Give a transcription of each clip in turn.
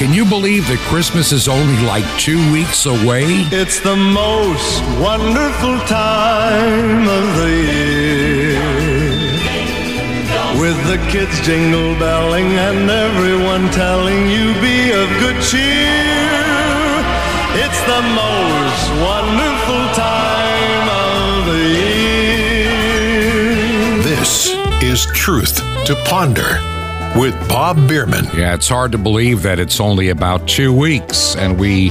Can you believe that Christmas is only like 2 weeks away? It's the most wonderful time of the year. With the kids jingle belling and everyone telling you be of good cheer. It's the most wonderful time of the year. This is Truth to Ponder with Bob Biermann. Yeah, it's hard to believe that it's only about 2 weeks and we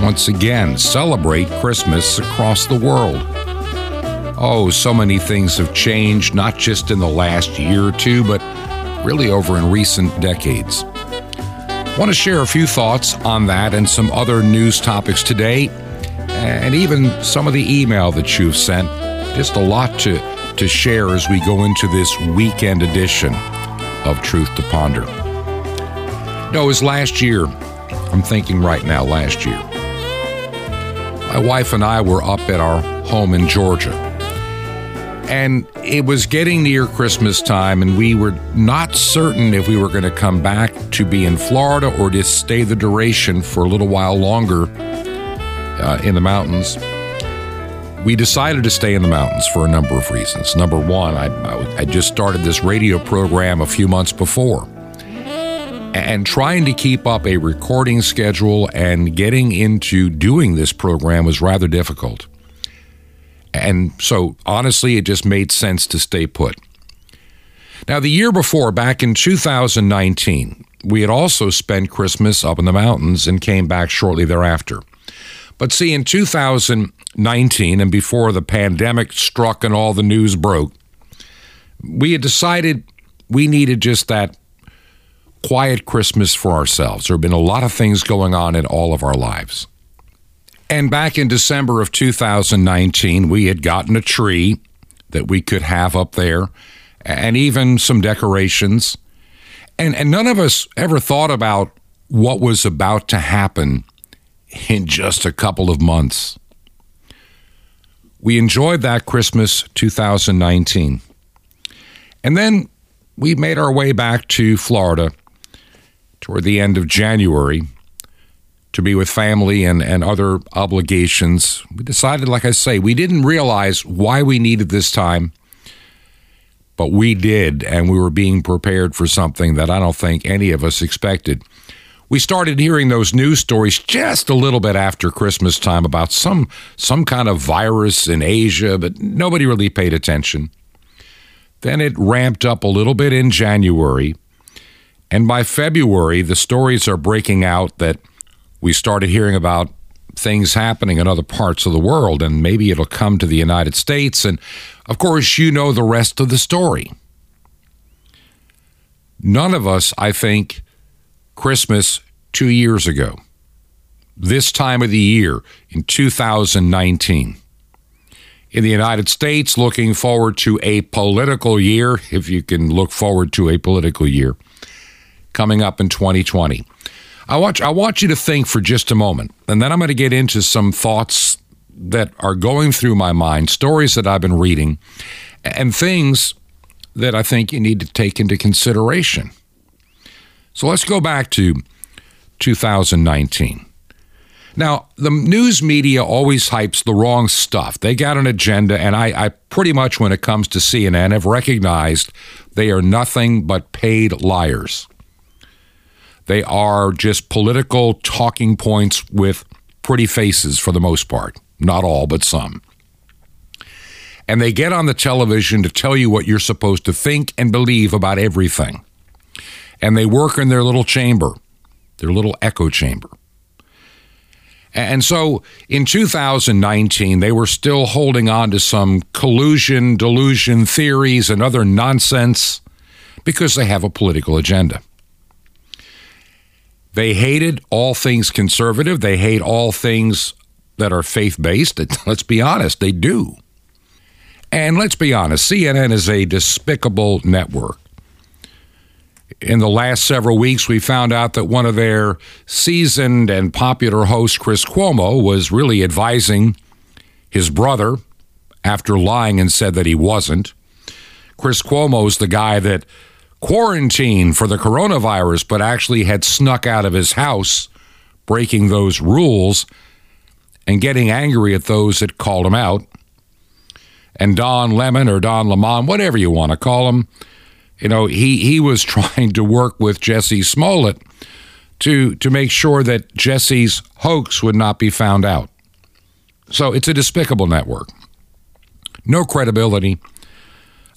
once again celebrate Christmas across the world. Oh, so many things have changed, not just in the last year or two, but really over in recent decades. I want to share a few thoughts on that and some other news topics today, and even some of the email that you've sent. Just a lot to share as we go into this weekend edition of Truth to Ponder. No, it was last year. I'm thinking right now, last year. My wife and I were up at our home in Georgia, and it was getting near Christmas time, and we were not certain if we were going to come back to be in Florida or just stay the duration for a little while longer in the mountains. We decided to stay in the mountains for a number of reasons. Number one, I just started this radio program a few months before, and trying to keep up a recording schedule and getting into doing this program was rather difficult. And so, honestly, it just made sense to stay put. Now, the year before, back in 2019, we had also spent Christmas up in the mountains and came back shortly thereafter. But see, in 2019, and before the pandemic struck and all the news broke, we had decided we needed just that quiet Christmas for ourselves. There have been a lot of things going on in all of our lives. And back in December of 2019, we had gotten a tree that we could have up there, and even some decorations. And none of us ever thought about what was about to happen in just a couple of months. We enjoyed that Christmas 2019. And then we made our way back to Florida toward the end of January to be with family and other obligations. We decided, like I say, we didn't realize why we needed this time, but we did, and we were being prepared for something that I don't think any of us expected. We started hearing those news stories just a little bit after Christmas time about some kind of virus in Asia, but nobody really paid attention. Then it ramped up a little bit in January, and by February, the stories are breaking out that we started hearing about things happening in other parts of the world, and maybe it'll come to the United States. And, of course, you know the rest of the story. None of us, I think, Christmas 2 years ago, this time of the year in 2019, in the United States, looking forward to a political year, if you can look forward to a political year, coming up in 2020. I want you to think for just a moment, and then I'm going to get into some thoughts that are going through my mind, stories that I've been reading, and things that I think you need to take into consideration. So let's go back to 2019. Now, the news media always hypes the wrong stuff. They got an agenda, and I pretty much, when it comes to CNN, have recognized they are nothing but paid liars. They are just political talking points with pretty faces for the most part. Not all, but some. And they get on the television to tell you what you're supposed to think and believe about everything. And they work in their little chamber, their little echo chamber. And so in 2019, they were still holding on to some collusion, delusion theories and other nonsense because they have a political agenda. They hated all things conservative. They hate all things that are faith-based. Let's be honest, they do. And let's be honest, CNN is a despicable network. In the last several weeks, we found out that one of their seasoned and popular hosts, Chris Cuomo, was really advising his brother after lying and said that he wasn't. Chris Cuomo's the guy that quarantine for the coronavirus, but actually had snuck out of his house, breaking those rules and getting angry at those that called him out. And Don Lemon or Don Lemon, whatever you want to call him, you know, he was trying to work with Jussie Smollett to make sure that Jussie's hoax would not be found out. So it's a despicable network. No credibility.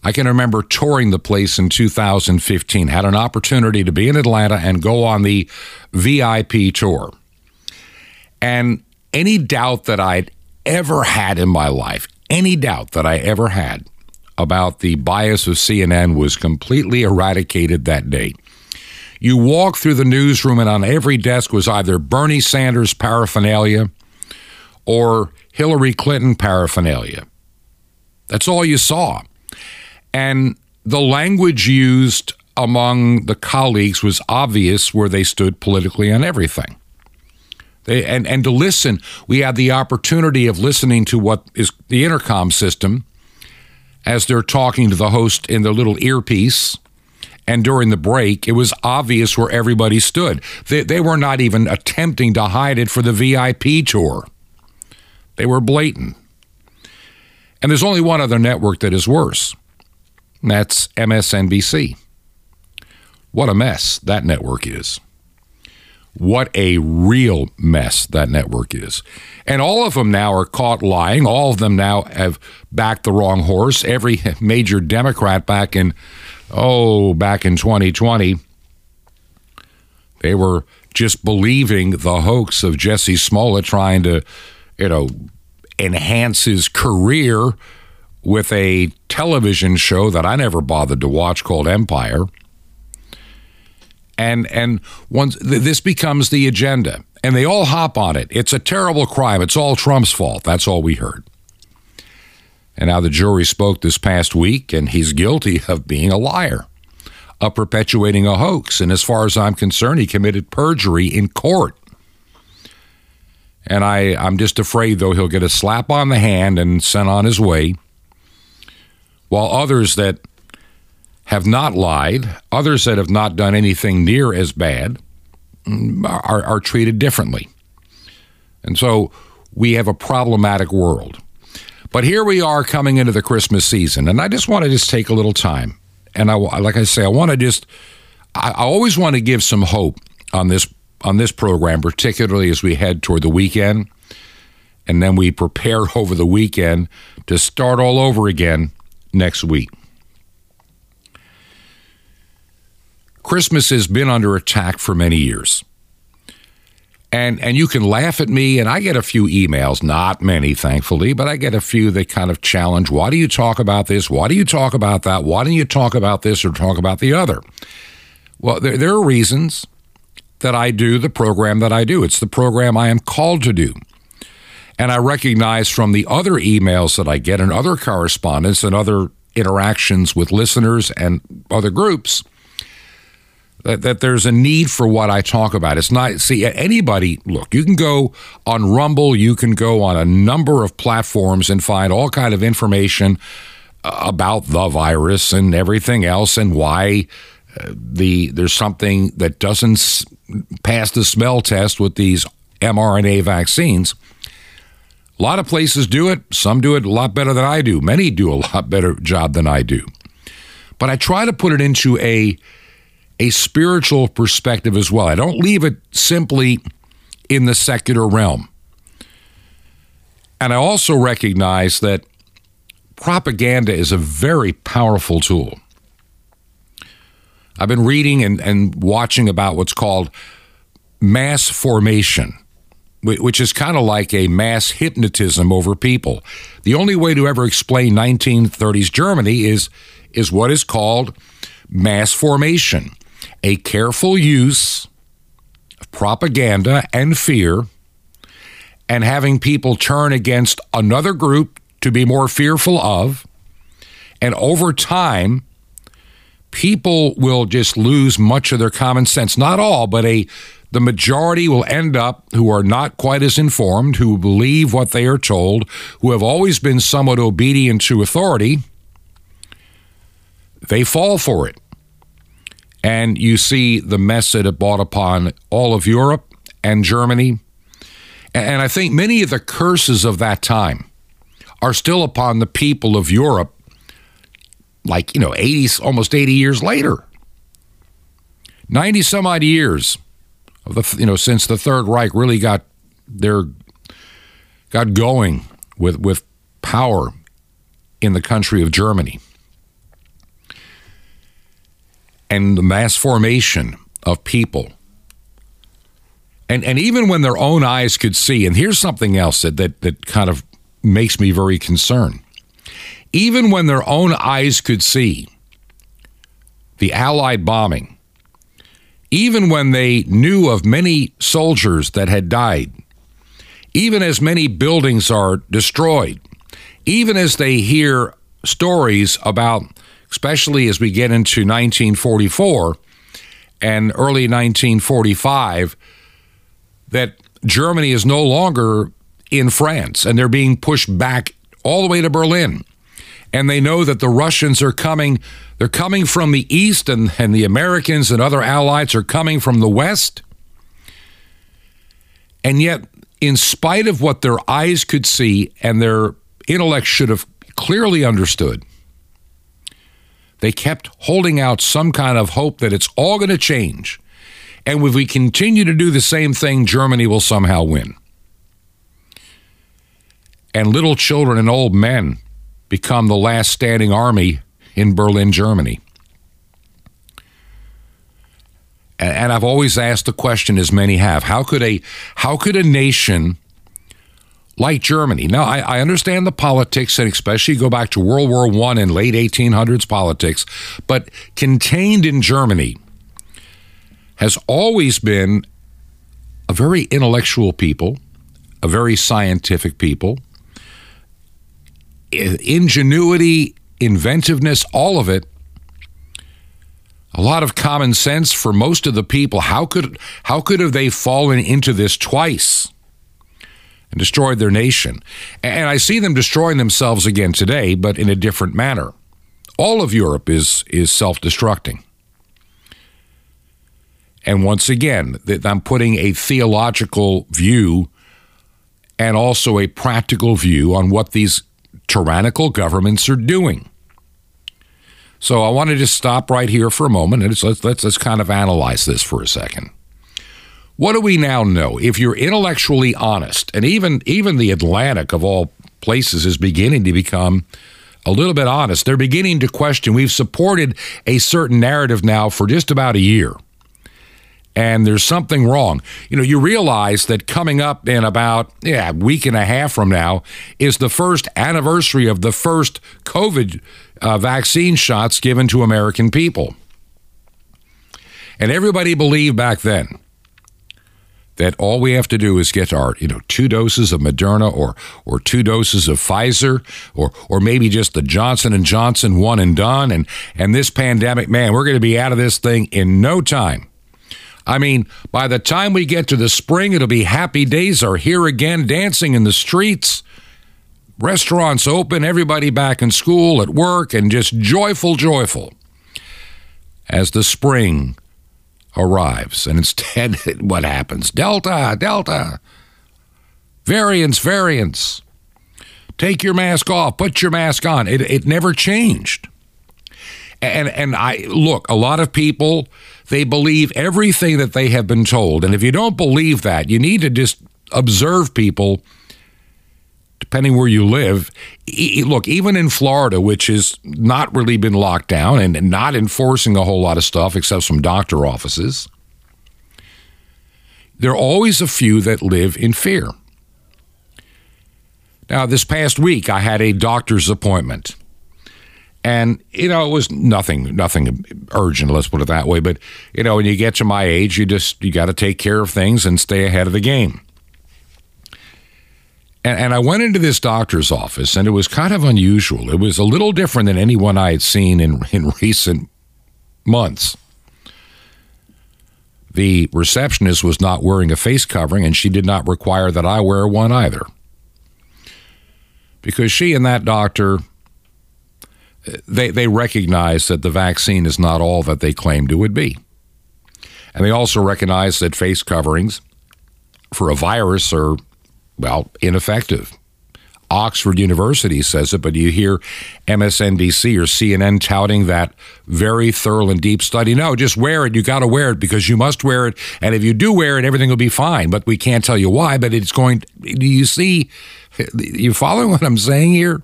I can remember touring the place in 2015, had an opportunity to be in Atlanta and go on the VIP tour. And any doubt that I'd ever had in my life, any doubt that I ever had about the bias of CNN was completely eradicated that day. You walk through the newsroom and on every desk was either Bernie Sanders paraphernalia or Hillary Clinton paraphernalia. That's all you saw. And the language used among the colleagues was obvious where they stood politically on everything. And to listen, we had the opportunity of listening to what is the intercom system as they're talking to the host in their little earpiece. And during the break, it was obvious where everybody stood. They were not even attempting to hide it for the VIP tour. They were blatant. And there's only one other network that is worse, and that's MSNBC. What a mess that network is. What a real mess that network is. And all of them now are caught lying. All of them now have backed the wrong horse. Every major Democrat back in 2020, they were just believing the hoax of Jussie Smollett trying to, enhance his career with a television show that I never bothered to watch called Empire. And once this becomes the agenda, and they all hop on it. It's a terrible crime. It's all Trump's fault. That's all we heard. And now the jury spoke this past week, and he's guilty of being a liar, of perpetuating a hoax. And as far as I'm concerned, he committed perjury in court. And I'm just afraid, though, he'll get a slap on the hand and sent on his way, while others that have not lied, others that have not done anything near as bad, are treated differently. And so we have a problematic world. But here we are coming into the Christmas season, and I just want to take a little time. And I always want to give some hope on this program, particularly as we head toward the weekend, and then we prepare over the weekend to start all over again next week. Christmas has been under attack for many years. And you can laugh at me, and I get a few emails, not many, thankfully, but I get a few that kind of challenge, why do you talk about this? Why do you talk about that? Why don't you talk about this or talk about the other? Well, there are reasons that I do the program that I do. It's the program I am called to do. And I recognize from the other emails that I get and other correspondence and other interactions with listeners and other groups that there's a need for what I talk about. It's not, see, anybody, look, you can go on Rumble, you can go on a number of platforms and find all kind of information about the virus and everything else and why there's something that doesn't pass the smell test with these mRNA vaccines. A lot of places do it. Some do it a lot better than I do. Many do a lot better job than I do. But I try to put it into a spiritual perspective as well. I don't leave it simply in the secular realm. And I also recognize that propaganda is a very powerful tool. I've been reading and watching about what's called mass formation, which is kind of like a mass hypnotism over people. The only way to ever explain 1930s Germany is what is called mass formation, a careful use of propaganda and fear and having people turn against another group to be more fearful of. And over time, people will just lose much of their common sense. Not all, but the majority will end up who are not quite as informed, who believe what they are told, who have always been somewhat obedient to authority. They fall for it. And you see the mess that it brought upon all of Europe and Germany. And I think many of the curses of that time are still upon the people of Europe, like, you know, almost 80 years later. 90 some odd years of the, you know, since the Third Reich really got going with power in the country of Germany. And the mass formation of people. And even when their own eyes could see, and here's something else that kind of makes me very concerned. Even when their own eyes could see the Allied bombing, even when they knew of many soldiers that had died, even as many buildings are destroyed, even as they hear stories about, especially as we get into 1944 and early 1945, that Germany is no longer in France and they're being pushed back all the way to Berlin. And they know that the Russians are coming. They're coming from the east, and the Americans and other allies are coming from the west. And yet, in spite of what their eyes could see and their intellect should have clearly understood, they kept holding out some kind of hope that it's all going to change. And if we continue to do the same thing, Germany will somehow win. And little children and old men become the last standing army in Berlin, Germany. And I've always asked the question, as many have, how could a nation like Germany? Now, I understand the politics, and especially go back to World War I and late 1800s politics, but contained in Germany has always been a very intellectual people, a very scientific people, ingenuity, inventiveness, all of it, a lot of common sense for most of the people. How could have they fallen into this twice? And destroyed their nation. And I see them destroying themselves again today, but in a different manner. All of Europe is self-destructing. And once again, I'm putting a theological view and also a practical view on what these tyrannical governments are doing. So I want to just stop right here for a moment, and let's kind of analyze this for a second. What do we now know? If you're intellectually honest, and even the Atlantic of all places is beginning to become a little bit honest. They're beginning to question. We've supported a certain narrative now for just about a year, and there's something wrong. You know, you realize that coming up in about a week and a half from now is the first anniversary of the first COVID vaccine shots given to American people. And everybody believed back then that all we have to do is get our, you know, 2 doses of Moderna or 2 doses of Pfizer or maybe just the Johnson & Johnson one and done. And this pandemic, man, we're going to be out of this thing in no time. I mean, by the time we get to the spring, it'll be happy days are here again, dancing in the streets, restaurants open, everybody back in school, at work, and just joyful as the spring arrives. And instead, what happens? Delta. Variants. Take your mask off. Put your mask on. It never changed. And I look, a lot of people, they believe everything that they have been told. And if you don't believe that, you need to just observe people, depending where you live. Look, even in Florida, which has not really been locked down and not enforcing a whole lot of stuff except some doctor offices, there are always a few that live in fear. Now, this past week, I had a doctor's appointment. And, you know, it was nothing urgent, let's put it that way. But, you know, when you get to my age, you got to take care of things and stay ahead of the game. And I went into this doctor's office, and it was kind of unusual. It was a little different than anyone I had seen in recent months. The receptionist was not wearing a face covering, and she did not require that I wear one either. Because she and that doctor, they recognize that the vaccine is not all that they claimed it would be. And they also recognize that face coverings for a virus are, well, ineffective. Oxford University says it, but you hear MSNBC or CNN touting that very thorough and deep study. No, just wear it. You got to wear it because you must wear it. And if you do wear it, everything will be fine. But we can't tell you why, but it's going to, do you see, you following what I'm saying here?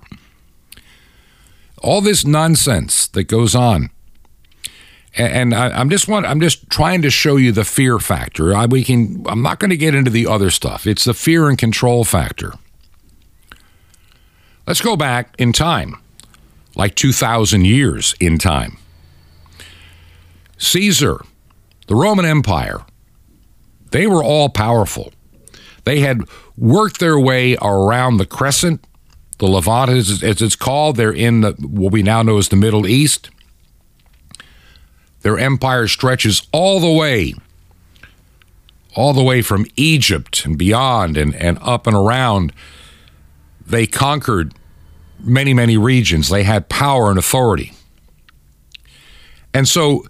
All this nonsense that goes on. And I'm just trying to show you the fear factor. I'm not going to get into the other stuff. It's the fear and control factor. Let's go back in time, like 2,000 years in time. Caesar, the Roman Empire, they were all powerful. They had worked their way around the Crescent, the Levant, as it's called. They're in what we now know as the Middle East. Their empire stretches all the way from Egypt and beyond and up and around. They conquered many, many regions. They had power and authority. And so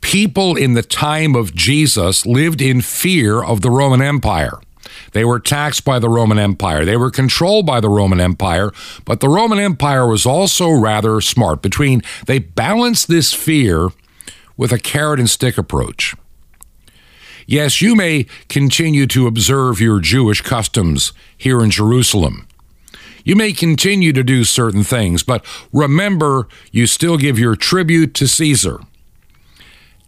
people in the time of Jesus lived in fear of the Roman Empire. They were taxed by the Roman Empire. They were controlled by the Roman Empire. But the Roman Empire was also rather smart. They balanced this fear with a carrot and stick approach. Yes, you may continue to observe your Jewish customs here in Jerusalem. You may continue to do certain things, but remember, you still give your tribute to Caesar.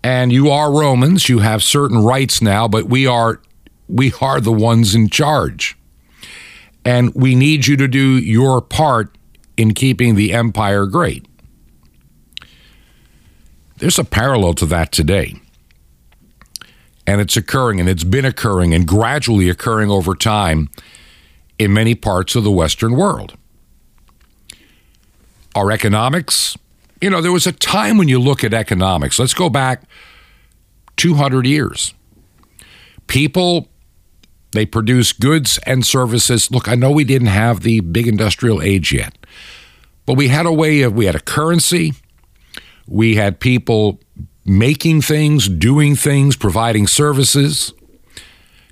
And you are Romans, you have certain rights now, but we are the ones in charge. And we need you to do your part in keeping the empire great. There's a parallel to that today. And it's occurring, and it's been occurring, and gradually occurring over time in many parts of the Western world. Our economics, there was a time when you look at economics. Let's go back 200 years. People, they produce goods and services. Look, I know we didn't have the big industrial age yet, but we had a currency. We had people making things, doing things, providing services.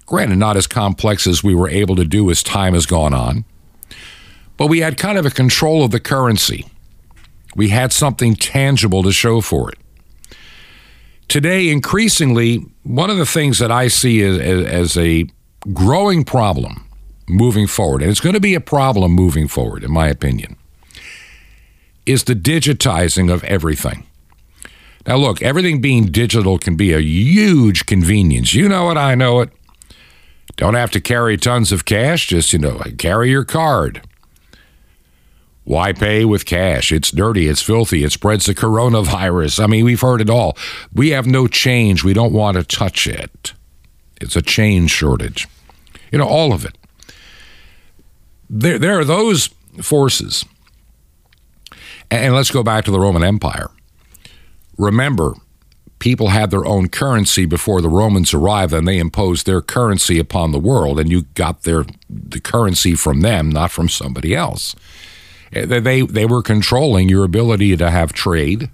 Granted, not as complex as we were able to do as time has gone on. But we had kind of a control of the currency. We had something tangible to show for it. Today, increasingly, one of the things that I see as a growing problem moving forward, and it's going to be a problem moving forward, in my opinion, is the digitizing of everything. Now, look, everything being digital can be a huge convenience. You know it, I know it. Don't have to carry tons of cash, just, carry your card. Why pay with cash? It's dirty, it's filthy, it spreads the coronavirus. I mean, we've heard it all. We have no change. We don't want to touch it. It's a change shortage. All of it. There are those forces. And let's go back to the Roman Empire. Remember, people had their own currency before the Romans arrived, and they imposed their currency upon the world, and you got the currency from them, not from somebody else. They were controlling your ability to have trade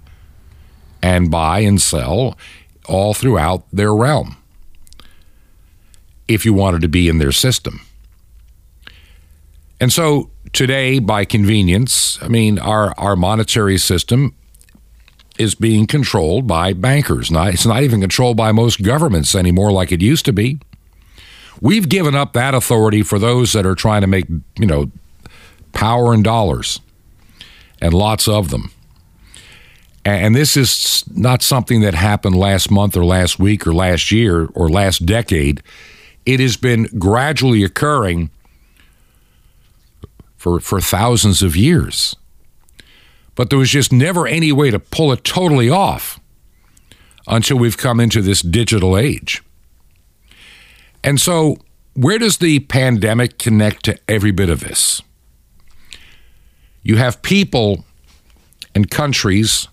and buy and sell all throughout their realm if you wanted to be in their system. And so today, by convenience, our monetary system is being controlled by bankers. It's not even controlled by most governments anymore like it used to be. We've given up that authority for those that are trying to make, power and dollars, and lots of them. And this is not something that happened last month or last week or last year or last decade. It has been gradually occurring for thousands of years. But there was just never any way to pull it totally off until we've come into this digital age. And so where does the pandemic connect to every bit of this? You have people and countries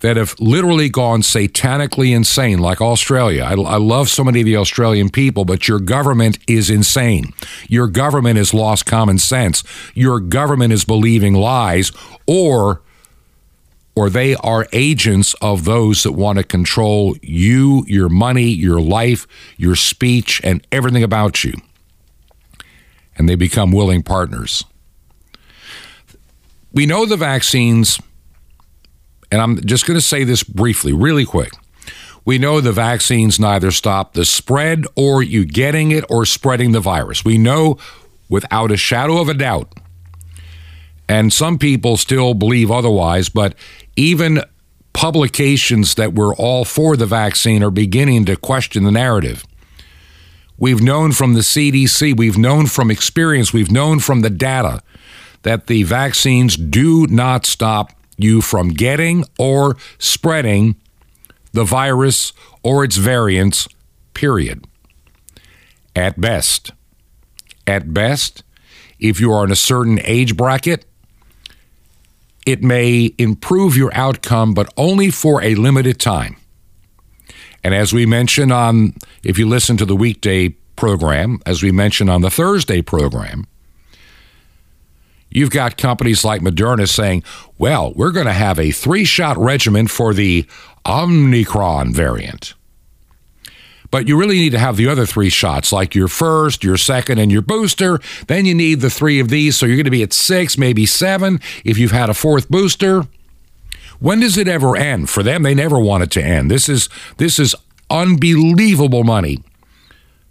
that have literally gone satanically insane, like Australia. I love so many of the Australian people, but your government is insane. Your government has lost common sense. Your government is believing lies, or or they are agents of those that want to control you, your money, your life, your speech, and everything about you. And they become willing partners. We know the vaccines, and I'm just going to say this briefly, really quick. We know the vaccines neither stop the spread or you getting it or spreading the virus. We know without a shadow of a doubt. And some people still believe otherwise, but even publications that were all for the vaccine are beginning to question the narrative. We've known from the CDC, we've known from experience, we've known from the data that the vaccines do not stop you from getting or spreading the virus or its variants, period. At best, if you are in a certain age bracket, it may improve your outcome, but only for a limited time. And as we mentioned on, if you listen to the weekday program, as we mentioned on the Thursday program, you've got companies like Moderna saying, well, we're going to have a 3-shot regimen for the Omicron variant. But you really need to have the other 3 shots, like your first, your second, and your booster. Then you need the 3 of these, so you're going to be at 6, maybe 7, if you've had a 4th booster. When does it ever end? For them, they never want it to end. This is unbelievable money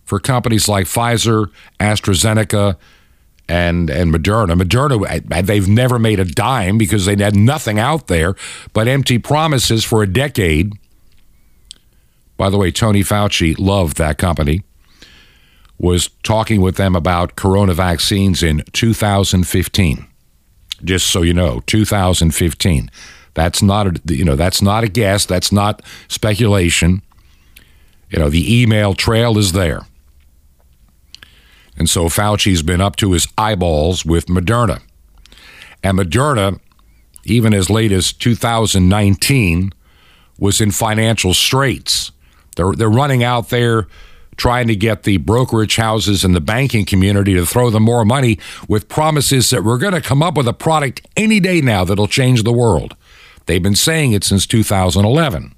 for companies like Pfizer, AstraZeneca, and Moderna. Moderna, they've never made a dime because they had nothing out there but empty promises for a decade. By the way, Tony Fauci loved that company, was talking with them about corona vaccines in 2015. Just so you know, 2015. That's not a guess. That's not speculation. The email trail is there. And so Fauci's been up to his eyeballs with Moderna. And Moderna, even as late as 2019, was in financial straits. They're running out there trying to get the brokerage houses and the banking community to throw them more money with promises that we're going to come up with a product any day now that'll change the world. They've been saying it since 2011.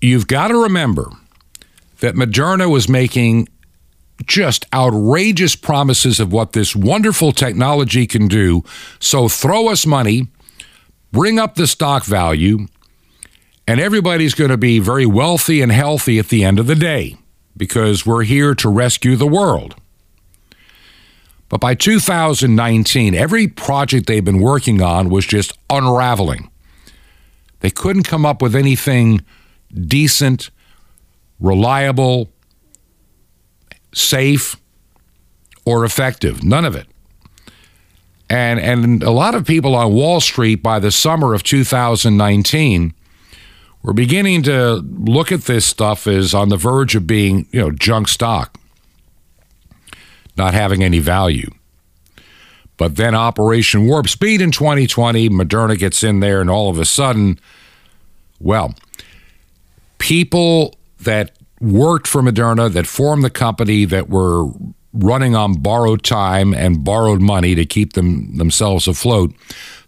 You've got to remember that Moderna was making just outrageous promises of what this wonderful technology can do. So throw us money, bring up the stock value, and everybody's going to be very wealthy and healthy at the end of the day because we're here to rescue the world. But by 2019, every project they've been working on was just unraveling. They couldn't come up with anything decent, reliable, safe, or effective. None of it. And a lot of people on Wall Street by the summer of 2019 were beginning to look at this stuff as on the verge of being, junk stock, not having any value. But then Operation Warp Speed in 2020, Moderna gets in there, and all of a sudden, well, people that worked for Moderna, that formed the company, that were running on borrowed time and borrowed money to keep themselves afloat,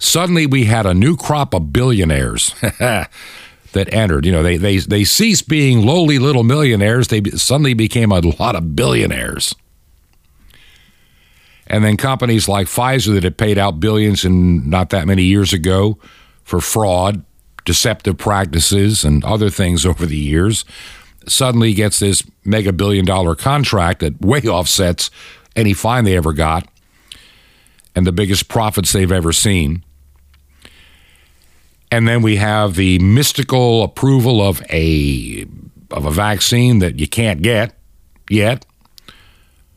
suddenly we had a new crop of billionaires that entered. They ceased being lowly little millionaires. They suddenly became a lot of billionaires. And then companies like Pfizer that had paid out billions in not that many years ago for fraud, deceptive practices, and other things over the years, suddenly gets this mega billion-dollar contract that way offsets any fine they ever got and the biggest profits they've ever seen. And then we have the mystical approval of a vaccine that you can't get yet.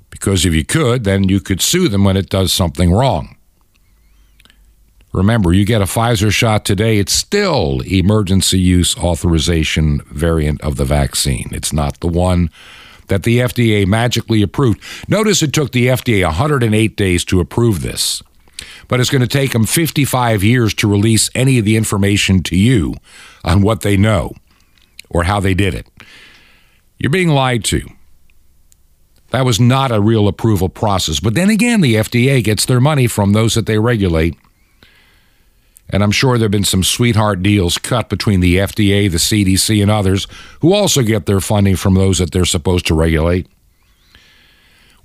Because if you could, then you could sue them when it does something wrong. Remember, you get a Pfizer shot today, it's still emergency use authorization variant of the vaccine. It's not the one that the FDA magically approved. Notice it took the FDA 108 days to approve this, but it's going to take them 55 years to release any of the information to you on what they know or how they did it. You're being lied to. That was not a real approval process. But then again, the FDA gets their money from those that they regulate. And I'm sure there have been some sweetheart deals cut between the FDA, the CDC, and others who also get their funding from those that they're supposed to regulate.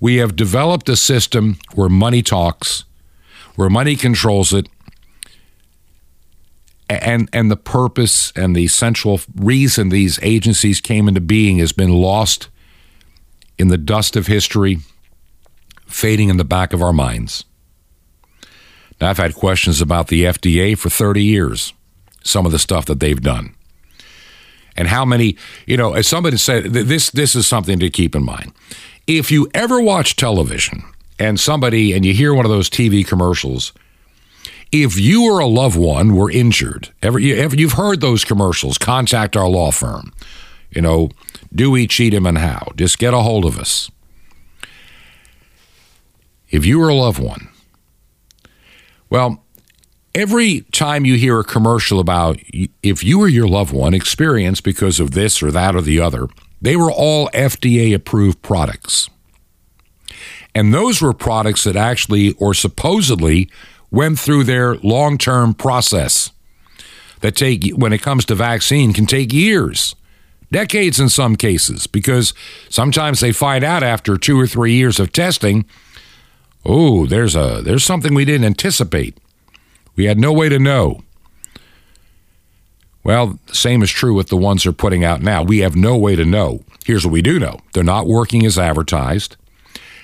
We have developed a system where money talks, where money controls it, and the purpose and the central reason these agencies came into being has been lost in the dust of history, fading in the back of our minds. Now, I've had questions about the FDA for 30 years, some of the stuff that they've done. And how many, you know, as somebody said, this is something to keep in mind. If you ever watch television and you hear one of those TV commercials, if you or a loved one were injured, you've heard those commercials, contact our law firm, you know, Dewey, Cheatham, and Howe, just get a hold of us. If you or a loved one, well, every time you hear a commercial about if you or your loved one experienced because of this or that or the other, they were all FDA-approved products. And those were products that actually or supposedly went through their long-term process that when it comes to vaccine, can take years, decades in some cases, because sometimes they find out after 2 or 3 years of testing, oh, there's something we didn't anticipate. We had no way to know. Well, the same is true with the ones they're putting out now. We have no way to know. Here's what we do know. They're not working as advertised.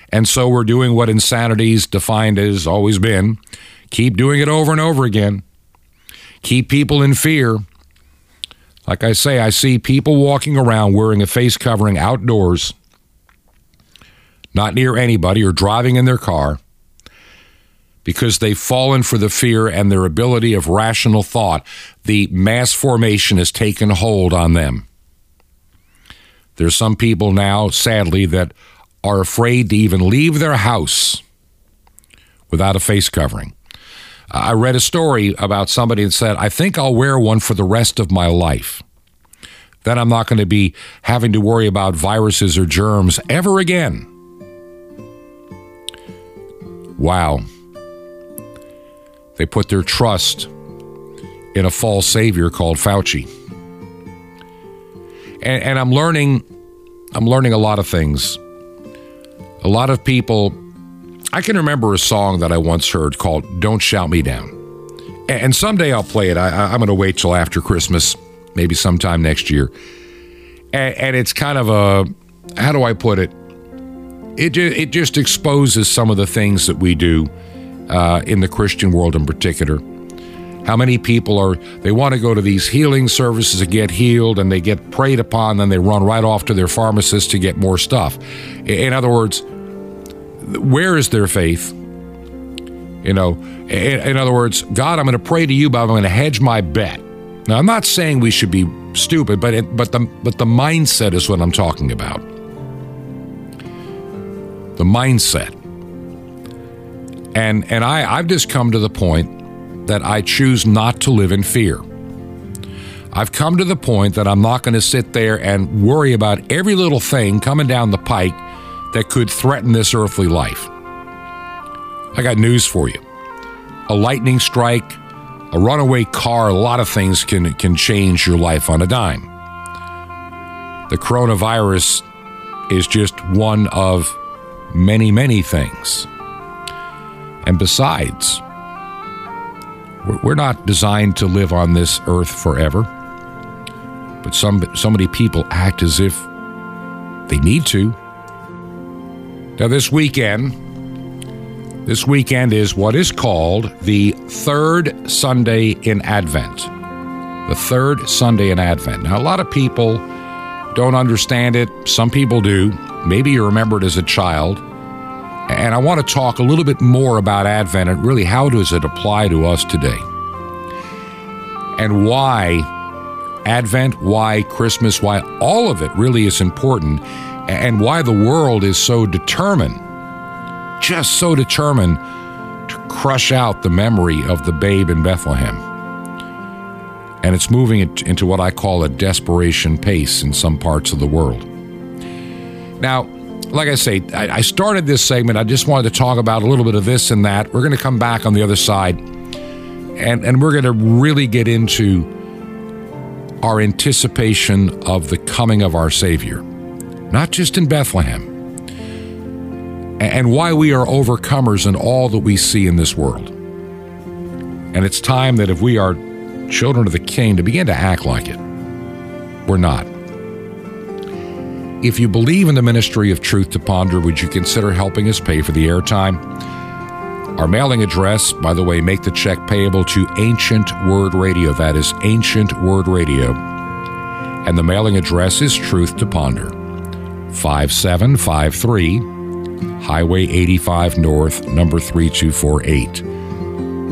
And so we're doing what insanity's defined as always been. Keep doing it over and over again. Keep people in fear. Like I say, I see people walking around wearing a face covering outdoors, not near anybody, or driving in their car, because they've fallen for the fear and their ability of rational thought. The mass formation has taken hold on them. There's some people now, sadly, that are afraid to even leave their house without a face covering. I read a story about somebody that said, I think I'll wear one for the rest of my life. Then I'm not going to be having to worry about viruses or germs ever again. Wow. They put their trust in a false savior called Fauci. And I'm learning a lot of things. A lot of people, I can remember a song that I once heard called Don't Shout Me Down. And someday I'll play it. I'm going to wait till after Christmas, maybe sometime next year. And it's kind of a, how do I put it? It just exposes some of the things that we do in the Christian world in particular. How many people they want to go to these healing services to get healed, and they get preyed upon, then they run right off to their pharmacist to get more stuff. In other words, where is their faith? You know, in other words, God, I'm going to pray to you, but I'm going to hedge my bet. Now, I'm not saying we should be stupid, but the mindset is what I'm talking about. The mindset. And I've just come to the point that I choose not to live in fear. I've come to the point that I'm not going to sit there and worry about every little thing coming down the pike that could threaten this earthly life. I got news for you. A lightning strike, a runaway car, a lot of things can change your life on a dime. The coronavirus is just one of many, many things. And besides, we're not designed to live on this earth forever. But so many people act as if they need to. Now, this weekend is what is called the third Sunday in Advent. The third Sunday in Advent. Now, a lot of people don't understand it. Some people do. Maybe you remember it as a child. And I want to talk a little bit more about Advent and really how does it apply to us today. And why Advent, why Christmas, why all of it really is important, and why the world is so determined, just so determined to crush out the memory of the babe in Bethlehem. And it's moving it into what I call a desperation pace in some parts of the world. Now, like I say, I started this segment. I just wanted to talk about a little bit of this and that. We're going to come back on the other side and we're going to really get into our anticipation of the coming of our Savior, not just in Bethlehem, and why we are overcomers in all that we see in this world. And it's time that if we are children of the King to begin to act like it. We're not. If you believe in the ministry of Truth to Ponder, would you consider helping us pay for the airtime? Our mailing address, by the way, make the check payable to Ancient Word Radio. That is Ancient Word Radio. And the mailing address is Truth to Ponder, 5753 Highway 85 North, number 3248.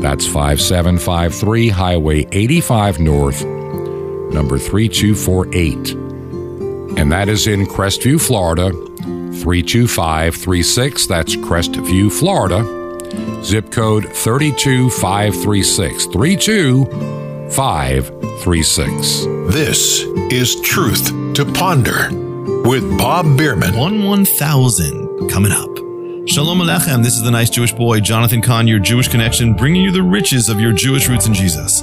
That's 5753 Highway 85 North, number 3248. And that is in Crestview, Florida, 32536. That's Crestview, Florida. Zip code 32536. 32536. This is Truth to Ponder with Bob Biermann. 1,000 coming up. Shalom Aleichem. This is the nice Jewish boy, Jonathan Kahn, your Jewish connection, bringing you the riches of your Jewish roots in Jesus.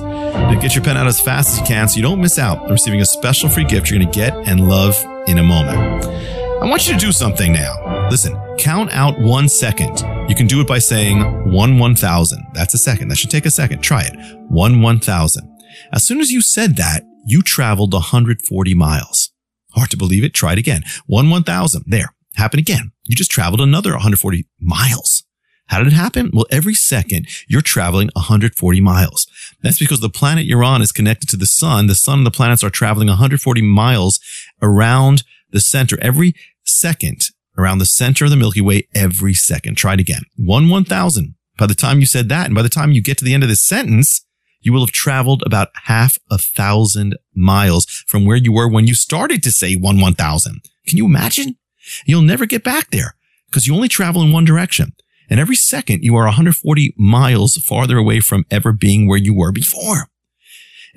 Get your pen out as fast as you can so you don't miss out on receiving a special free gift you're going to get and love in a moment. I want you to do something now. Listen, count out 1 second. You can do it by saying 1,000. That's a second. That should take a second. Try it. 1,000. As soon as you said that, you traveled 140 miles. Hard to believe it. Try it again. 1,000. There. Happened again. You just traveled another 140 miles. How did it happen? Well, every second you're traveling 140 miles. That's because the planet you're on is connected to the sun. The sun and the planets are traveling 140 miles around the center every second. Around the center of the Milky Way every second. Try it again. 1,000. By the time you said that, and by the time you get to the end of this sentence, you will have traveled about 500,000 miles from where you were when you started to say 1,000. Can you imagine? You'll never get back there because you only travel in one direction. And every second you are 140 miles farther away from ever being where you were before.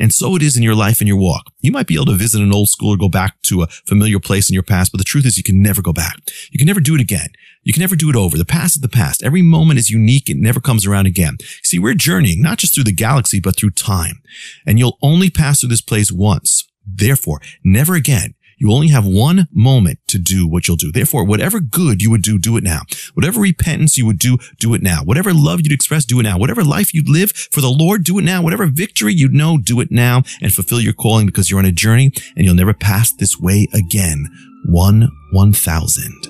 And so it is in your life and your walk. You might be able to visit an old school or go back to a familiar place in your past, but the truth is you can never go back. You can never do it again. You can never do it over. The past is the past. Every moment is unique. It never comes around again. See, we're journeying not just through the galaxy, but through time. And you'll only pass through this place once. Therefore, never again. You only have one moment to do what you'll do. Therefore, whatever good you would do, do it now. Whatever repentance you would do, do it now. Whatever love you'd express, do it now. Whatever life you'd live for the Lord, do it now. Whatever victory you know, do it now and fulfill your calling because you're on a journey and you'll never pass this way again. 1,000.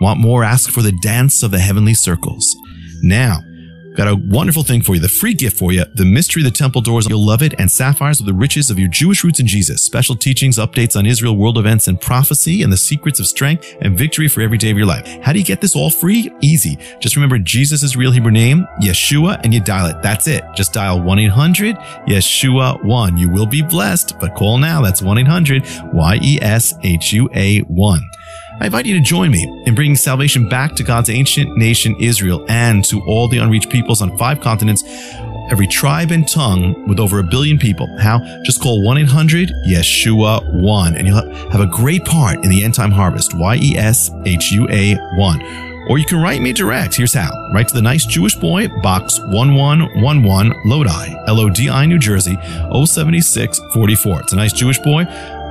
Want more? Ask for the dance of the heavenly circles. Now, got a wonderful thing for you, the free gift for you, the mystery of the temple doors. You'll love it. And sapphires with the riches of your Jewish roots in Jesus. Special teachings, updates on Israel, world events, and prophecy, and the secrets of strength and victory for every day of your life. How do you get this all free? Easy. Just remember Jesus' real Hebrew name, Yeshua, and you dial it. That's it. Just dial 1-800-YESHUA-1. You will be blessed, but call now. That's 1-800-YESHUA-1. I invite you to join me in bringing salvation back to God's ancient nation, Israel, and to all the unreached peoples on 5 continents, every tribe and tongue with over 1 billion people. How? Just call 1-800-YESHUA-1, and you'll have a great part in the end-time harvest, YESHUA-1. Or you can write me direct. Here's how. Write to the nice Jewish boy, Box 1111, Lodi, Lodi, New Jersey, 07644. It's a nice Jewish boy.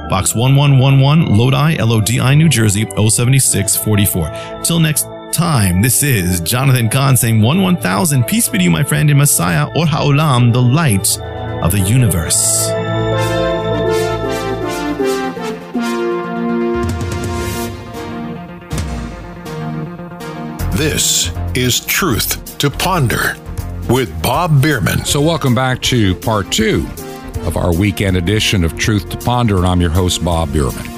Box 1111, Lodi, Lodi, New Jersey, 07644. Till next time, this is Jonathan Kahn saying 1,000. Peace be to you, my friend, in Messiah, Or HaOlam, the light of the universe. This is Truth to Ponder with Bob Biermann. So welcome back to part 2 of our weekend edition of Truth to Ponder, and I'm your host, Bob Biermann.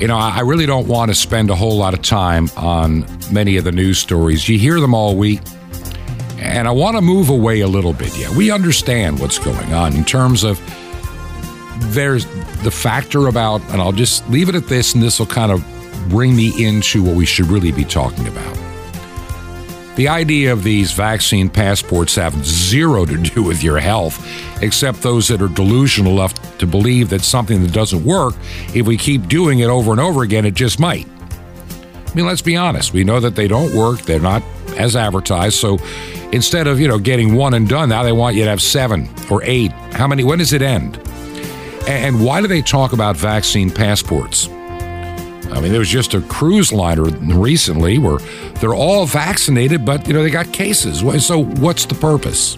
You know, I really don't want to spend a whole lot of time on many of the news stories. You hear them all week, and I want to move away a little bit. Yeah, we understand what's going on in terms of there's the factor about, and I'll just leave it at this, and this will kind of bring me into what we should really be talking about. The idea of these vaccine passports have zero to do with your health, except those that are delusional enough to believe that something that doesn't work, if we keep doing it over and over again, it just might. I mean, let's be honest. We know that they don't work. They're not as advertised. So instead of, you know, getting one and done, now they want you to have 7 or 8. How many? When does it end? And why do they talk about vaccine passports? I mean, there was just a cruise liner recently where they're all vaccinated, but, you know, they got cases. So what's the purpose?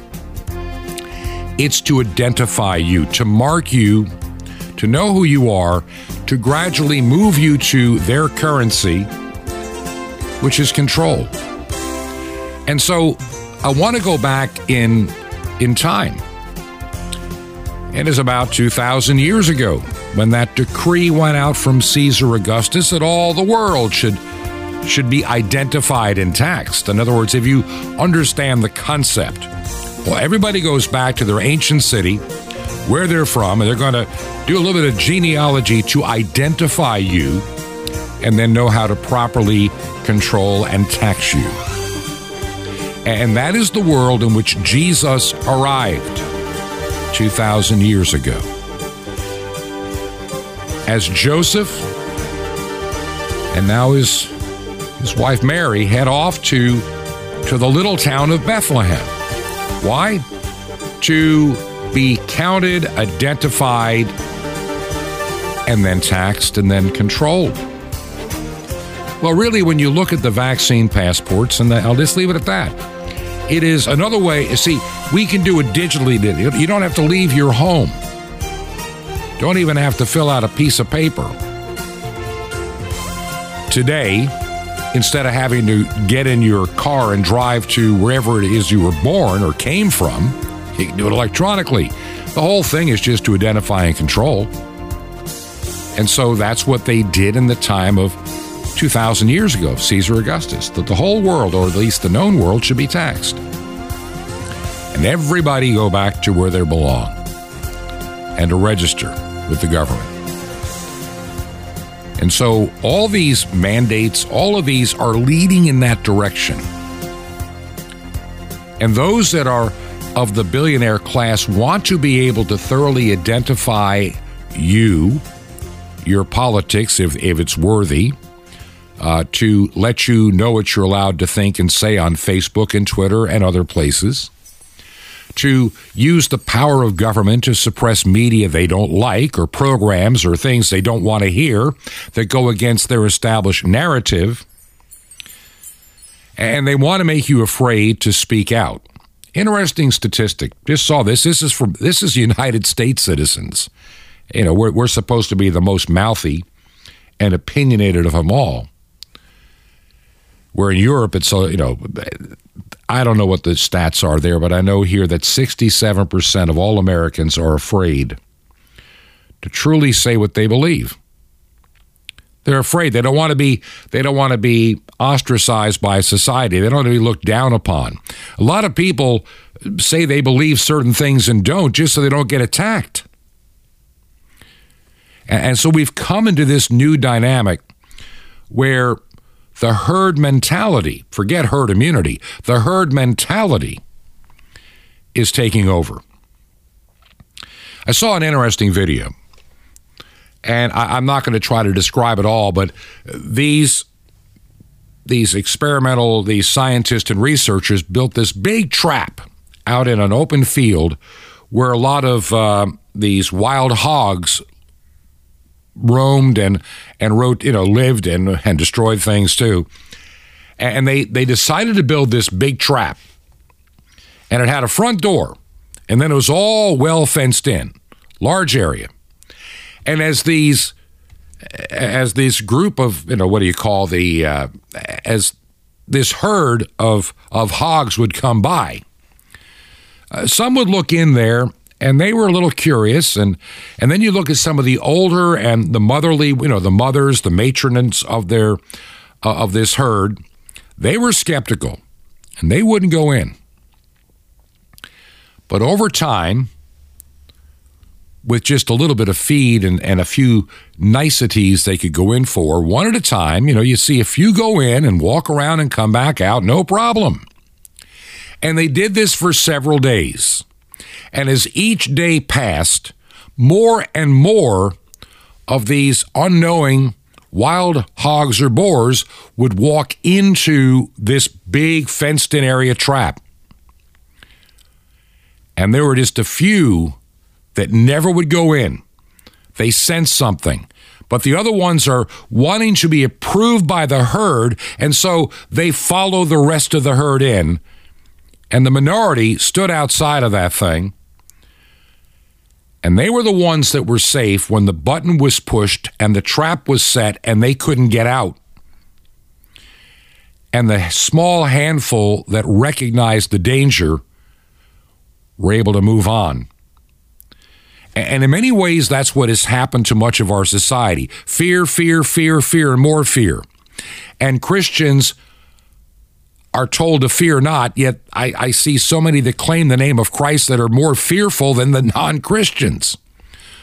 It's to identify you, to mark you, to know who you are, to gradually move you to their currency, which is control. And so I want to go back in time. It is about 2,000 years ago when that decree went out from Caesar Augustus that all the world should be identified and taxed. In other words, if you understand the concept, well, everybody goes back to their ancient city, where they're from, and they're going to do a little bit of genealogy to identify you and then know how to properly control and tax you. And that is the world in which Jesus arrived 2,000 years ago. As Joseph and now his wife Mary head off to the little town of Bethlehem. Why? To be counted, identified, and then taxed, and then controlled. Well, really, when you look at the vaccine passports, and I'll just leave it at that, it is another way. See, we can do it digitally. You don't have to leave your home. Don't even have to fill out a piece of paper. Today, instead of having to get in your car and drive to wherever it is you were born or came from, you can do it electronically. The whole thing is just to identify and control. And so that's what they did in the time of 2,000 years ago, Caesar Augustus, that the whole world, or at least the known world, should be taxed. And everybody go back to where they belong and to register with the government. And so all these mandates, all of these are leading in that direction. And those that are of the billionaire class want to be able to thoroughly identify you, your politics, if it's worthy, to let you know what you're allowed to think and say on Facebook and Twitter and other places, to use the power of government to suppress media they don't like or programs or things they don't want to hear that go against their established narrative, and they want to make you afraid to speak out. Interesting statistic. Just saw this. This is United States citizens. You know, we're supposed to be the most mouthy and opinionated of them all. Where in Europe, it's, you know, I don't know what the stats are there, but I know here that 67% of all Americans are afraid to truly say what they believe. They're afraid. They don't want to be ostracized by society. They don't want to be looked down upon. A lot of people say they believe certain things and don't, just so they don't get attacked. And so we've come into this new dynamic where the herd mentality, forget herd immunity, the herd mentality is taking over. I saw an interesting video. And I'm not going to try to describe it all, but these scientists and researchers built this big trap out in an open field where a lot of these wild hogs roamed and wrote, you know, lived and destroyed things too. And they decided to build this big trap. And it had a front door. And then it was all well fenced in, large area. And as this group of, you know, what do you call the, as this herd of hogs would come by, some would look in there and they were a little curious. And then you look at some of the older and the motherly, you know, the mothers, the matrons of their, of this herd, they were skeptical and they wouldn't go in. But over time, with just a little bit of feed and a few niceties they could go in for, one at a time. You know, you see a few go in and walk around and come back out, no problem. And they did this for several days. And as each day passed, more and more of these unknowing wild hogs or boars would walk into this big fenced-in area trap. And there were just a few that never would go in. They sense something. But the other ones are wanting to be approved by the herd, and so they follow the rest of the herd in. And the minority stood outside of that thing. And they were the ones that were safe when the button was pushed and the trap was set and they couldn't get out. And the small handful that recognized the danger were able to move on. And in many ways, that's what has happened to much of our society. Fear, fear, fear, fear, and more fear. And Christians are told to fear not, yet I see so many that claim the name of Christ that are more fearful than the non-Christians.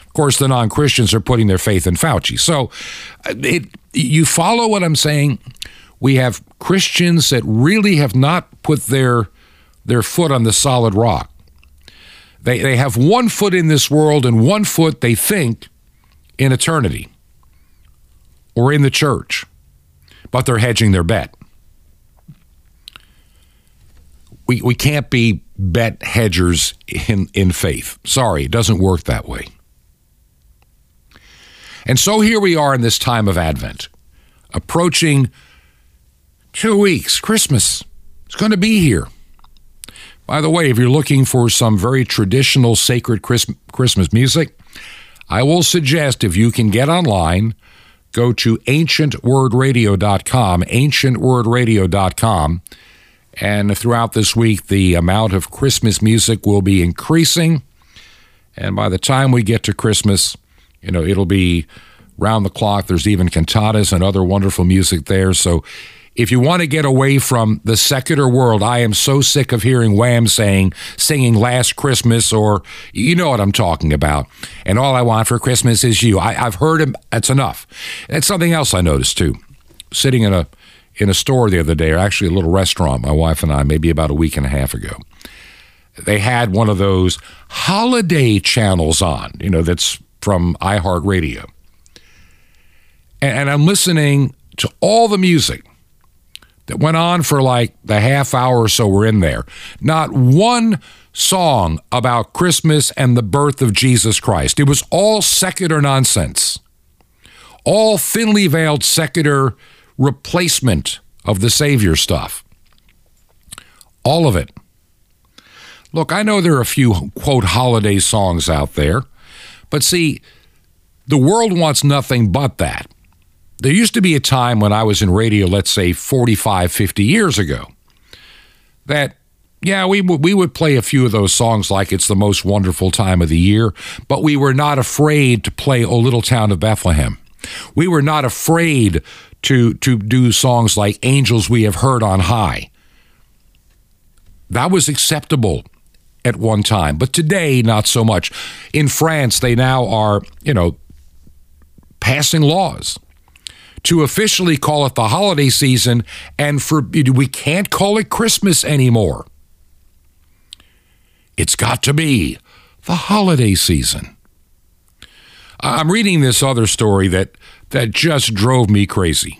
Of course, the non-Christians are putting their faith in Fauci. So you follow what I'm saying? We have Christians that really have not put their foot on the solid rock. They have one foot in this world and one foot, they think, in eternity or in the church, but they're hedging their bet. We can't be bet hedgers in faith. Sorry, it doesn't work that way. And so here we are in this time of Advent, approaching 2 weeks. Christmas is going to be here. By the way, if you're looking for some very traditional sacred Christmas music, I will suggest if you can get online, go to ancientwordradio.com, ancientwordradio.com. And throughout this week, the amount of Christmas music will be increasing. And by the time we get to Christmas, you know, it'll be round the clock. There's even cantatas and other wonderful music there. So if you want to get away from the secular world, I am so sick of hearing Wham singing Last Christmas, or you know what I'm talking about. And All I Want for Christmas Is You. I've heard him. That's enough. That's something else I noticed, too. Sitting in a store the other day, or actually a little restaurant, my wife and I, maybe about a week and a half ago, they had one of those holiday channels on, you know, that's from iHeartRadio. And I'm listening to all the music that went on for like the half hour or so we're in there. Not one song about Christmas and the birth of Jesus Christ. It was all secular nonsense, all thinly veiled secular replacement of the Savior stuff. All of it. Look, I know there are a few, quote, holiday songs out there, but see, the world wants nothing but that. There used to be a time when I was in radio, let's say 45, 50 years ago, that, yeah, we would play a few of those songs like It's the Most Wonderful Time of the Year, but we were not afraid to play O Little Town of Bethlehem. We were not afraid to do songs like Angels We Have Heard on High. That was acceptable at one time, but today, not so much. In France, they now are, you know, passing laws to officially call it the holiday season, and we can't call it Christmas anymore. It's got to be the holiday season. I'm reading this other story that just drove me crazy.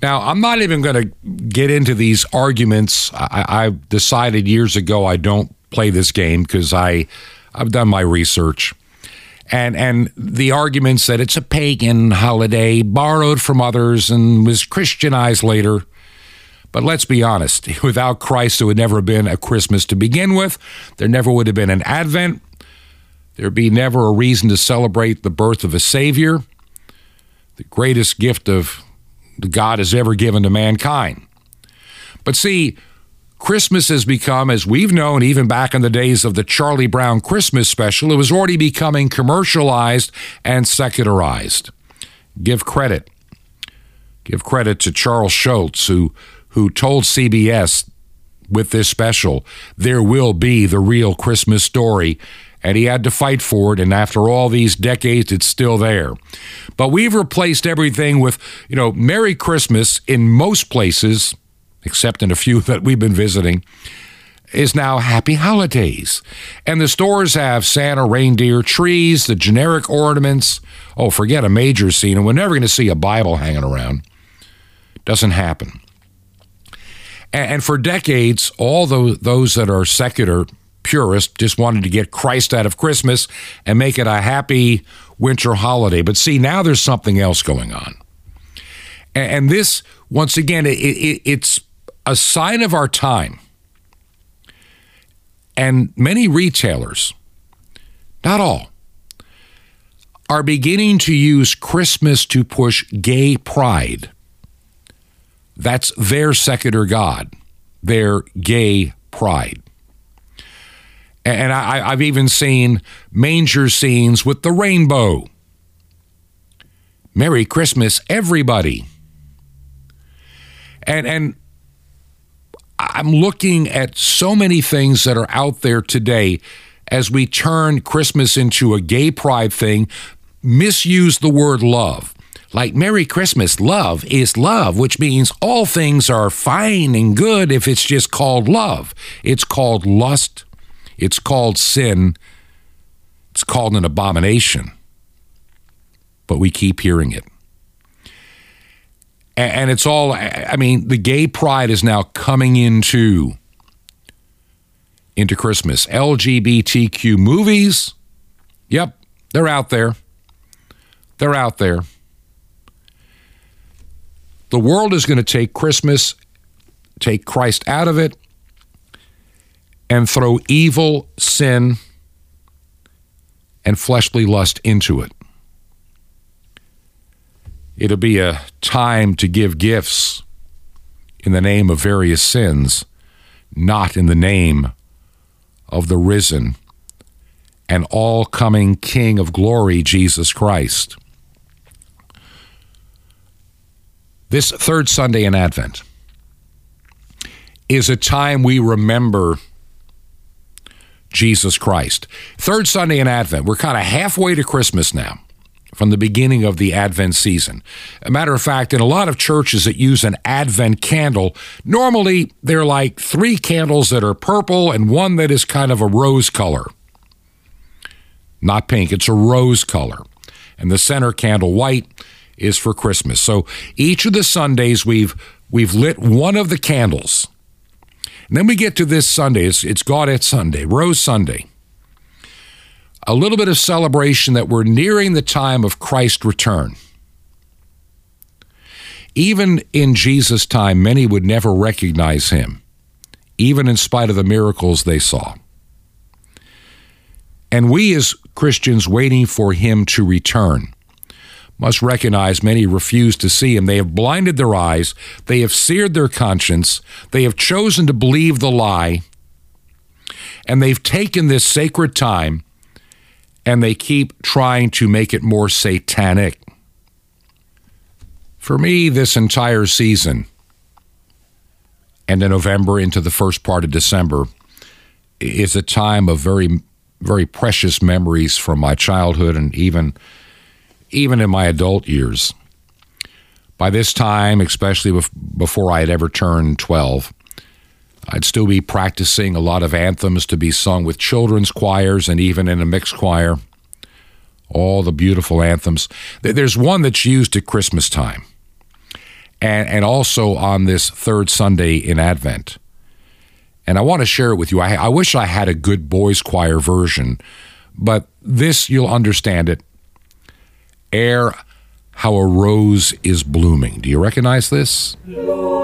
Now, I'm not even going to get into these arguments. I decided years ago I don't play this game because I've done my research. And the arguments that it's a pagan holiday borrowed from others and was Christianized later. But let's be honest. Without Christ, there would never have been a Christmas to begin with. There never would have been an Advent. There'd be never a reason to celebrate the birth of a Savior, the greatest gift of God has ever given to mankind. But see, Christmas has become, as we've known even back in the days of the Charlie Brown Christmas special, it was already becoming commercialized and secularized. Give credit. Give credit to Charles Schultz, who told CBS with this special, there will be the real Christmas story. And he had to fight for it, and after all these decades, it's still there. But we've replaced everything with, you know, Merry Christmas in most places, except in a few that we've been visiting, is now Happy Holidays. And the stores have Santa reindeer trees, the generic ornaments. Oh, forget a major scene. And we're never going to see a Bible hanging around. Doesn't happen. And for decades, all those that are secular purists just wanted to get Christ out of Christmas and make it a happy winter holiday. But see, now there's something else going on. And this, once again, it's a sign of our time. And many retailers, not all, are beginning to use Christmas to push gay pride. That's their secular god, their gay pride. And I've even seen manger scenes with the rainbow. Merry Christmas, everybody. And I'm looking at so many things that are out there today as we turn Christmas into a gay pride thing, misuse the word love. Like Merry Christmas, love is love, which means all things are fine and good if it's just called love. It's called lust. It's called sin. It's called an abomination. But we keep hearing it. And it's all, I mean, the gay pride is now coming into Christmas. LGBTQ movies, yep, they're out there. They're out there. The world is going to take Christmas, take Christ out of it, and throw evil, sin, and fleshly lust into it. It'll be a time to give gifts in the name of various sins, not in the name of the risen and all-coming King of glory, Jesus Christ. This third Sunday in Advent is a time we remember Jesus Christ. Third Sunday in Advent, we're kind of halfway to Christmas now, from the beginning of the Advent season. A matter of fact, in a lot of churches that use an Advent candle, normally they're like 3 candles that are purple and one that is kind of a rose color. Not pink, it's a rose color. And the center candle, white, is for Christmas. So each of the Sundays we've lit one of the candles. And then we get to this Sunday, it's Gaudet Sunday, Rose Sunday. A little bit of celebration that we're nearing the time of Christ's return. Even in Jesus' time, many would never recognize him, even in spite of the miracles they saw. And we as Christians waiting for him to return must recognize many refuse to see him. They have blinded their eyes. They have seared their conscience. They have chosen to believe the lie. And they've taken this sacred time and they keep trying to make it more satanic. For me, this entire season, and in November into the first part of December, is a time of very, very precious memories from my childhood and even in my adult years. By this time, especially before I had ever turned 12, I'd still be practicing a lot of anthems to be sung with children's choirs and even in a mixed choir. All the beautiful anthems. There's one that's used at Christmas time and also on this third Sunday in Advent. And I want to share it with you. I wish I had a good boys' choir version, but this, you'll understand it. Air, how a rose is blooming. Do you recognize this? It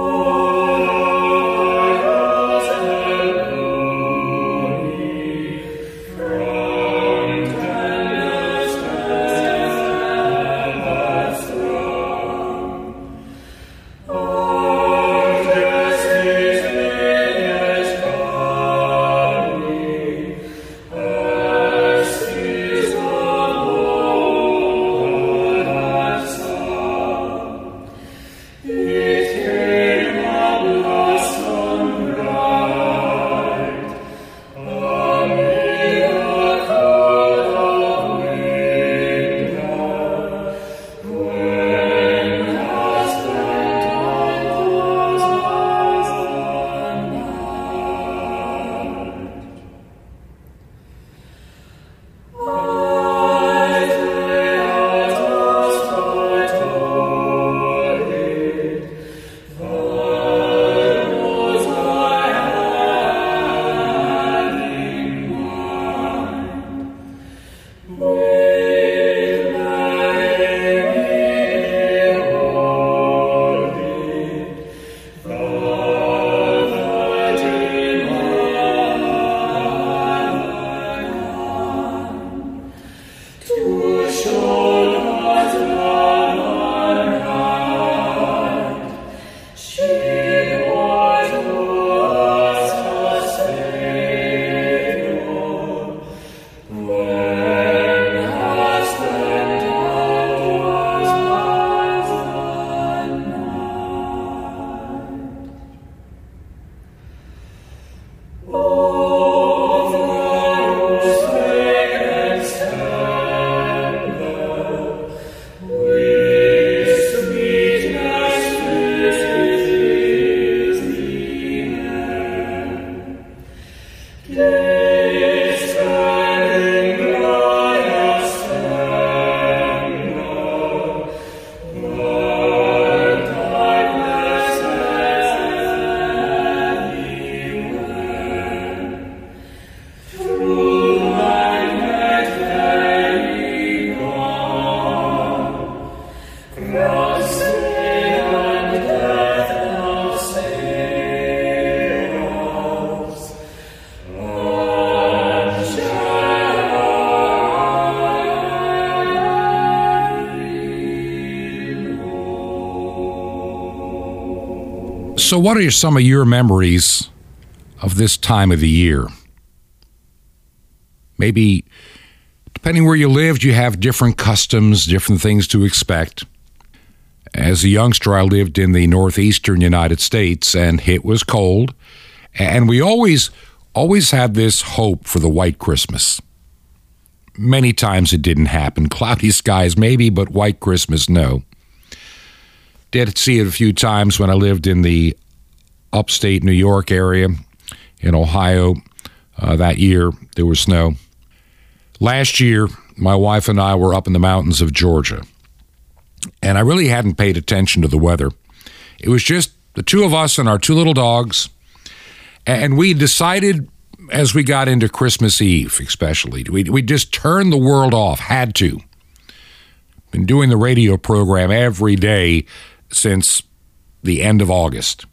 So what are some of your memories of this time of the year? Maybe, depending where you lived, you have different customs, different things to expect. As a youngster, I lived in the northeastern United States, and it was cold. And we always had this hope for the white Christmas. Many times it didn't happen. Cloudy skies, maybe, but white Christmas, no. Did see it a few times when I lived in the upstate New York area, in Ohio. That year, there was snow. Last year, my wife and I were up in the mountains of Georgia, and I really hadn't paid attention to the weather. It was just the two of us and our two little dogs, and we decided as we got into Christmas Eve, especially, we just turned the world off, had to. Been doing the radio program every day since the end of August.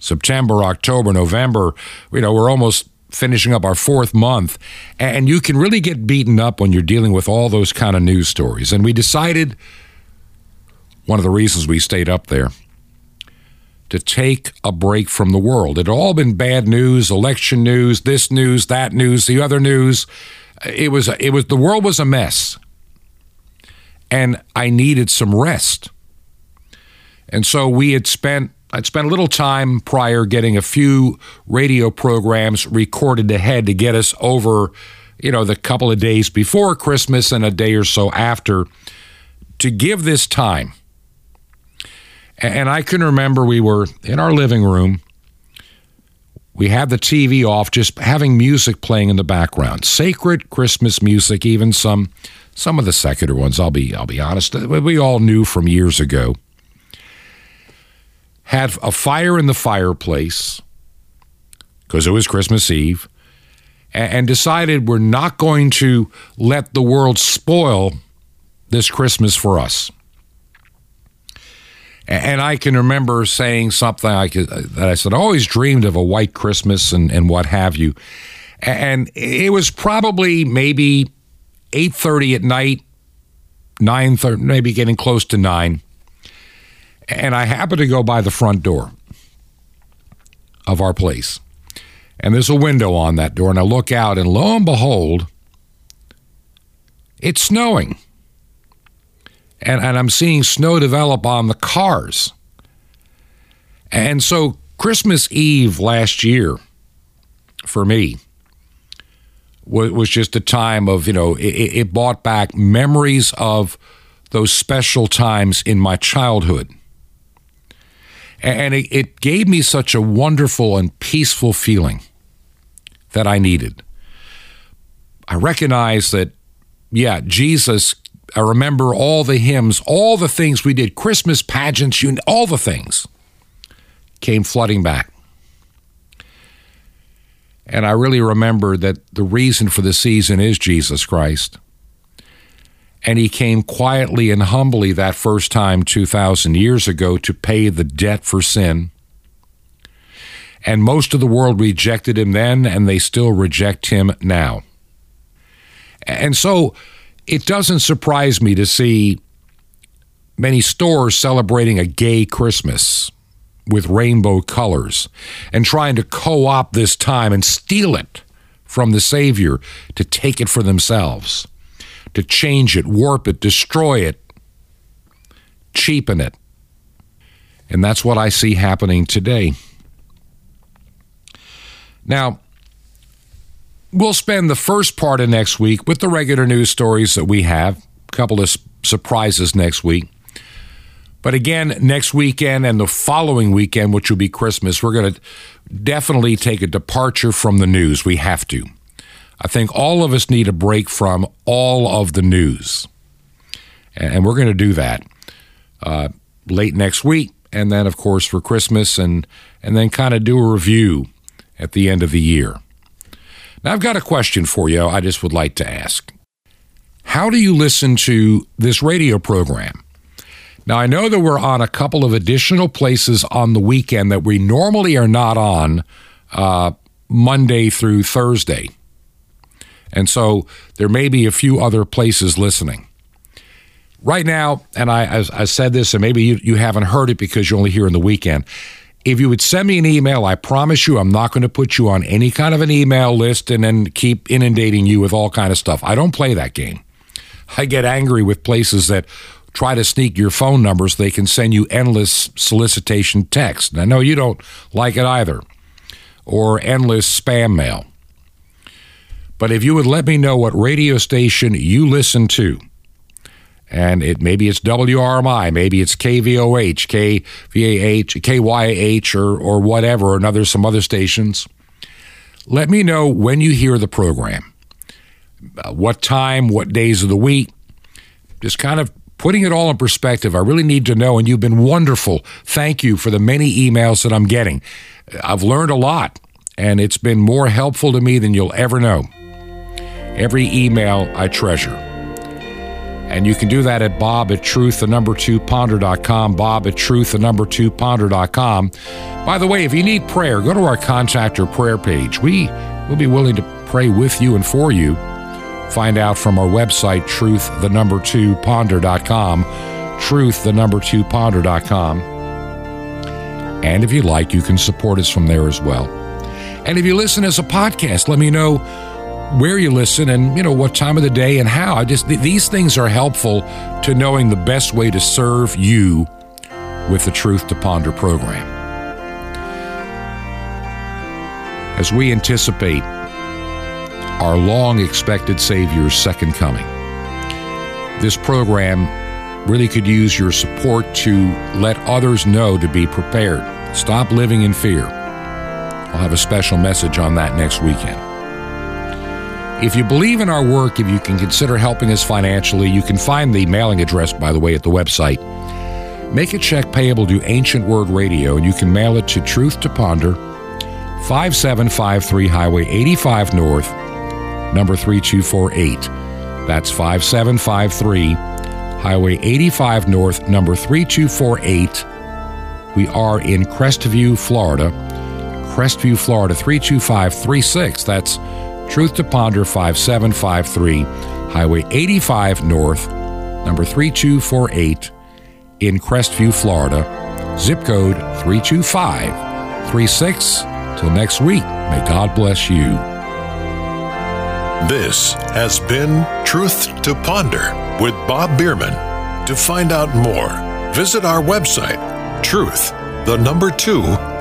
September, October, November, we're almost finishing up our fourth month, and you can really get beaten up when you're dealing with all those kind of news stories. And we decided, one of the reasons we stayed up there, to take a break from the world. It had all been bad news, election news, this news, that news, the other news. It was the world was a mess, and I needed some rest. And so I'd spent a little time prior getting a few radio programs recorded ahead to get us over, the couple of days before Christmas and a day or so after, to give this time. And I can remember we were in our living room. We had the TV off, just having music playing in the background. Sacred Christmas music, even some of the secular ones, I'll be honest, we all knew from years ago. Had a fire in the fireplace, because it was Christmas Eve, and decided we're not going to let the world spoil this Christmas for us. And I can remember saying something that I said, I always dreamed of a white Christmas and what have you. And it was probably maybe 8:30 at night, 9:30, maybe getting close to 9. And I happened to go by the front door of our place. And there's a window on that door. And I look out, and lo and behold, it's snowing. And I'm seeing snow develop on the cars. And so Christmas Eve last year, for me, was just a time of, it brought back memories of those special times in my childhood. And it gave me such a wonderful and peaceful feeling that I needed. I recognize that, Jesus, I remember all the hymns, all the things we did, Christmas pageants, all the things came flooding back. And I really remember that the reason for the season is Jesus Christ. And he came quietly and humbly that first time 2,000 years ago to pay the debt for sin. And most of the world rejected him then, and they still reject him now. And so it doesn't surprise me to see many stores celebrating a gay Christmas with rainbow colors and trying to co-opt this time and steal it from the Savior to take it for themselves, to change it, warp it, destroy it, cheapen it. And that's what I see happening today. Now, we'll spend the first part of next week with the regular news stories that we have, a couple of surprises next week. But again, next weekend and the following weekend, which will be Christmas, we're going to definitely take a departure from the news. We have to. I think all of us need a break from all of the news. And we're going to do that late next week. And then, of course, for Christmas and then kind of do a review at the end of the year. Now, I've got a question for you I just would like to ask. How do you listen to this radio program? Now, I know that we're on a couple of additional places on the weekend that we normally are not on Monday through Thursday. And so there may be a few other places listening. Right now, and I said this, and maybe you haven't heard it because you're only here on the weekend, If you would send me an email, I promise you I'm not going to put you on any kind of an email list and then keep inundating you with all kind of stuff. I don't play that game. I get angry with places that try to sneak your phone numbers. They can send you endless solicitation texts. And I know you don't like it either, or endless spam mail. But if you would let me know what radio station you listen to, and it maybe it's WRMI, maybe it's KVOH, KVAH, KYH, or whatever, and some other stations. Let me know when you hear the program, what time, what days of the week, just kind of putting it all in perspective. I really need to know, and you've been wonderful. Thank you for the many emails that I'm getting. I've learned a lot, and it's been more helpful to me than you'll ever know. Every email I treasure. And you can do that at bob@truth2ponder.com, bob@truth2ponder.com. By the way, if you need prayer, go to our contact or prayer page. We'll be willing to pray with you and for you. Find out from our website, truth2ponder.com, truth2ponder.com. And if you like, you can support us from there as well. And if you listen as a podcast, let me know where you listen and, what time of the day and how. These things are helpful to knowing the best way to serve you with the Truth to Ponder program. As we anticipate our long-expected Savior's second coming, this program really could use your support to let others know to be prepared. Stop living in fear. I'll have a special message on that next weekend. If you believe in our work, if you can consider helping us financially, you can find the mailing address, by the way, at the website. Make a check payable to Ancient Word Radio, and you can mail it to Truth to Ponder, 5753 Highway 85 North, number 3248. That's 5753 Highway 85 North, number 3248. We are in Crestview, Florida. Crestview, Florida, 32536. That's Truth to Ponder, 5753, Highway 85 North, number 3248, in Crestview, Florida, zip code 32536. Till next week, may God bless you. This has been Truth to Ponder with Bob Biermann. To find out more, visit our website,